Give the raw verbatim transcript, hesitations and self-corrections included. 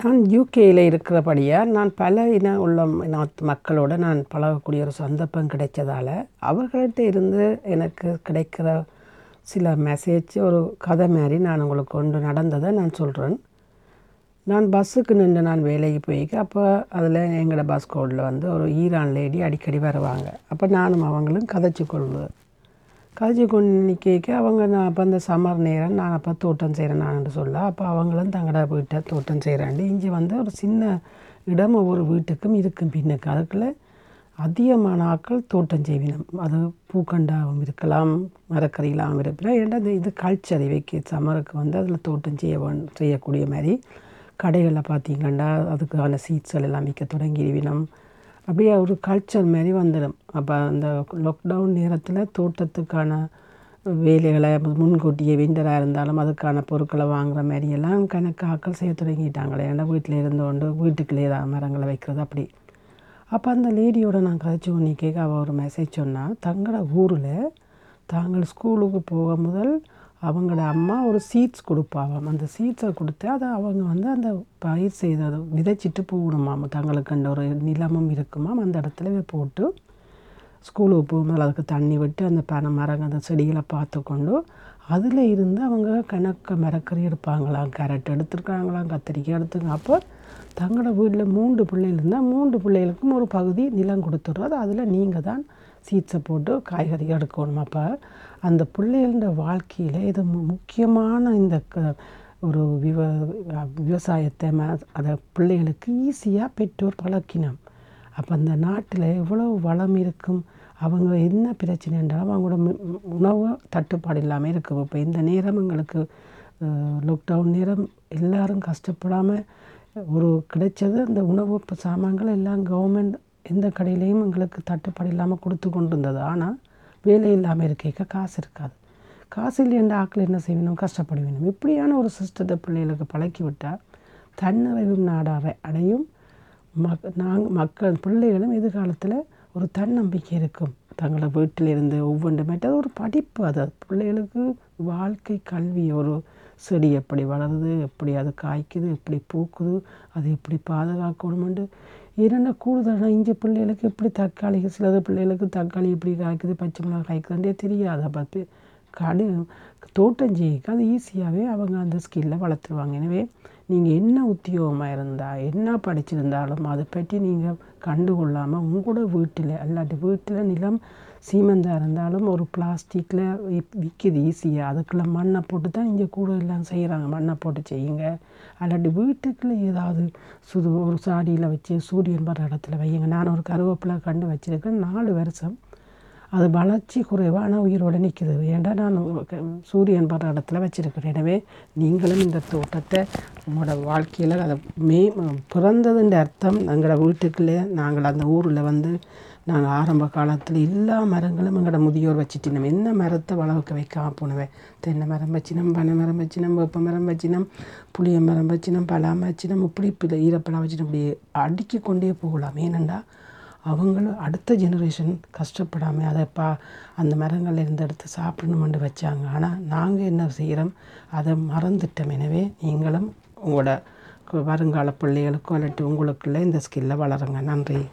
நான் யூகேயில் இருக்கிறபடியாக நான் பல இன உள்ள நாட்டு மக்களோடு நான் பழகக்கூடிய ஒரு சந்தர்ப்பம் கிடைச்சதால் அவர்கள்ட்ட இருந்து எனக்கு கிடைக்கிற சில மெசேஜ் ஒரு கதை மாதிரி நான் உங்களுக்கு கொண்டு நடந்ததை நான் சொல்கிறேன். நான் பஸ்ஸுக்கு நின்று நான் வேலைக்கு போய்க்கு அப்போ அதில் எங்களோட பஸ் கோடில் வந்து ஒரு ஈரான் லேடி அடிக்கடி வருவாங்க. அப்போ நானும் அவங்களும் கதைச்சி கொள்வேன். கதைச்சி கொண்டு கேட்க அவங்க நான் அப்போ அந்த சம்மர் நேரம் நான் அப்போ தோட்டம் செய்கிறேன் நான்ட்டு சொல்ல, அப்போ அவங்களும் தங்கடா போயிட்ட தோட்டம் செய்கிறாண்டு இஞ்சி வந்து ஒரு சின்ன இடம் ஒவ்வொரு வீட்டுக்கும் இருக்கும். பின்னுக்கு அதுக்குள்ளே அதிகமான ஆக்கள் தோட்டம் செய்வினம். அது பூக்கண்டாவும் இருக்கலாம், மரக்கறிகளாகவும் இருக்கலாம். ஏன்னா அது இது கல்ச்சர் வைக்க சமருக்கு வந்து அதில் தோட்டம் செய்ய செய்யக்கூடிய மாதிரி கடைகளில் பார்த்திங்கண்டா அதுக்கான சீட்ஸ்கள் எல்லாம் விற்க தொடங்கிடுவினம். அப்படியே ஒரு கல்ச்சர் மாதிரி வந்துடும். அப்போ அந்த லாக்டவுன் நேரத்தில் தோட்டத்துக்கான வேலைகளை முன்கூட்டியே விண்டராக இருந்தாலும் அதுக்கான பொருட்களை வாங்குகிற மாதிரியெல்லாம் கணக்கு ஆக்கள் செய்ய தொடங்கிட்டாங்களே. ஏன்னா வீட்டில் இருந்து கொண்டு வீட்டுக்குள்ளே தான் மரங்களை வைக்கிறது அப்படி. அப்போ அந்த லேடியோட நான் கதைச்சி ஒன்று கேட்க அவள் ஒரு மெசேஜ் சொன்னால், தங்களோட ஊரில் தாங்கள் ஸ்கூலுக்கு போக முதல் அவங்களோட அம்மா ஒரு சீட்ஸ் கொடுப்பாவாம். அந்த சீட்ஸை கொடுத்து அதை அவங்க வந்து அந்த பயிர் செய்த விதைச்சிட்டு போகணுமாம். தங்களுக்கு அந்த ஒரு நிலமும் இருக்குமாம், அந்த இடத்துல போட்டு ஸ்கூலுக்கு போகும்போது அதுக்கு தண்ணி விட்டு அந்த பனை மரங்கள் அந்த செடிகளை பார்த்து கொண்டு அதில் இருந்து அவங்க கணக்கு மரக்கறி எடுப்பாங்களாம், கேரட் எடுத்துருக்காங்களாம், கத்திரிக்காய் எடுத்துங்க. அப்போ தங்களோட வீட்டில் மூன்று பிள்ளைகள் இருந்தால் மூன்று பிள்ளைகளுக்கும் ஒரு பகுதி நிலம் கொடுத்துட்றோம், அது அதில் நீங்கள் தான் சீட்ஸை போட்டு காய்கறி எடுக்கணும். அப்போ அந்த பிள்ளைகளோட வாழ்க்கையில் இது முக்கியமான இந்த ஒரு விவ விவசாயத்தை அதை பிள்ளைகளுக்கு ஈஸியாக பெற்றோர் பழக்கினோம். அப்போ அந்த நாட்டில் எவ்வளோ வளம் இருக்கும், அவங்க என்ன பிரச்சனை என்றாலும் அவங்களோட உணவு தட்டுப்பாடு இல்லாமல் இருக்கும். இப்போ இந்த நேரம் எங்களுக்கு லாக்டவுன் நேரம் எல்லோரும் கஷ்டப்படாமல் ஒரு கிடைச்சது அந்த உணவு சாமான்கள் எல்லாம் கவர்மெண்ட் எந்த கடையிலையும் எங்களுக்கு தட்டுப்பாடு இல்லாமல் கொடுத்து கொண்டு இருந்தது. ஆனால் வேலை இல்லாமல் இருக்க காசு இருக்காது, காசு இல்லைன்ற ஆக்கள் என்ன செய்யணும், கஷ்டப்பட வேணும். இப்படியான ஒரு சிஸ்டத்தை பிள்ளைகளுக்கு பழக்கிவிட்டால் தன்னிறைவும் நாடாரை அடையும். மக் நாங்கள் மக்கள் பிள்ளைகளும் எதிர்காலத்தில் ஒரு தன்னம்பிக்கை இருக்கும். தங்களை வீட்டில் இருந்து ஒவ்வொன்றுமேட்டு ஒரு படிப்பு, அது பிள்ளைகளுக்கு வாழ்க்கை கல்வி, ஒரு செடி எப்படி வளருது, எப்படி அது காய்க்குது, எப்படி பூக்குது, அது எப்படி பாதுகாக்கணுமெண்டு என்னென்ன கூடுதலாக இங்கே பிள்ளைகளுக்கு எப்படி தக்காளி சிலது பிள்ளைகளுக்கு தக்காளி எப்படி காய்க்குது, பச்சை மிளகாய் காய்க்குதுன்றே தெரியாது. அதை பார்த்து கடு தோட்டம் செய்யக்க அது ஈஸியாகவே அவங்க அந்த ஸ்கில்லை வளர்த்துருவாங்க. எனவே நீங்கள் என்ன உத்தியோகமாக இருந்தால் என்ன படிச்சிருந்தாலும் அதை பற்றி நீங்கள் கண்டுகொள்ளாமல் உங்களோட வீட்டில் அல்லாட்டி வீட்டில் நிலம் சீமெந்தாக இருந்தாலும் ஒரு பிளாஸ்டிக்கில் விற்கிது ஈஸியாக, அதுக்குள்ளே மண்ணை போட்டு தான் இங்கே கூட எல்லாம் செய்கிறாங்க. மண்ணை போட்டு செய்யுங்க, அல்லாட்டி வீட்டுக்குள்ளே ஏதாவது சுது ஒரு சாடியில் வச்சு சூரியன் வர இடத்துல வையுங்க. நான் ஒரு கருவேப்பிலை கண்டு வச்சுருக்கேன் நாலு வருஷம், அது வளர்ச்சி குறைவான உயிரோடு நிற்கிது. ஏன்னா நான் சூரியன் படுற இடத்துல வச்சுருக்கிறேன். எனவே நீங்களும் இந்த தோட்டத்தை உங்களோட வாழ்க்கையில் அதை மே பிறந்ததுன்ற அர்த்தம் எங்களோட வீட்டுக்குள்ளே நாங்கள் அந்த ஊரில் வந்து நாங்கள் ஆரம்ப காலத்தில் எல்லா மரங்களும் எங்களோட முதியோர் வச்சுட்டினோம். என்ன மரத்தை வளர்க்க வைக்க போனவே, தென்னை மரம் வச்சினோம், பனை மரம் வச்சினோம், வேப்ப மரம் வச்சினோம், புளிய மரம் வச்சினோம், பழம் வச்சினோம், இப்படி பிள்ளை ஈரப்பழம் வச்சினோம். இப்படி அடுக்கி கொண்டே போகலாம். ஏனெண்டா அவங்களும் அடுத்த ஜெனரேஷன் கஷ்டப்படாமல் அதை பா அந்த மரங்கள் இருந்து எடுத்து சாப்பிடணுமெண்டு வச்சாங்க. ஆனால் நாங்கள் என்ன செய்கிறோம், அதை மறந்துட்டோம். எனவே நீங்களும் உங்களோட வருங்கால பிள்ளைகளுக்கும் இல்லாட்டி உங்களுக்குள்ள இந்த ஸ்கில்லை வளருங்க. நன்றி.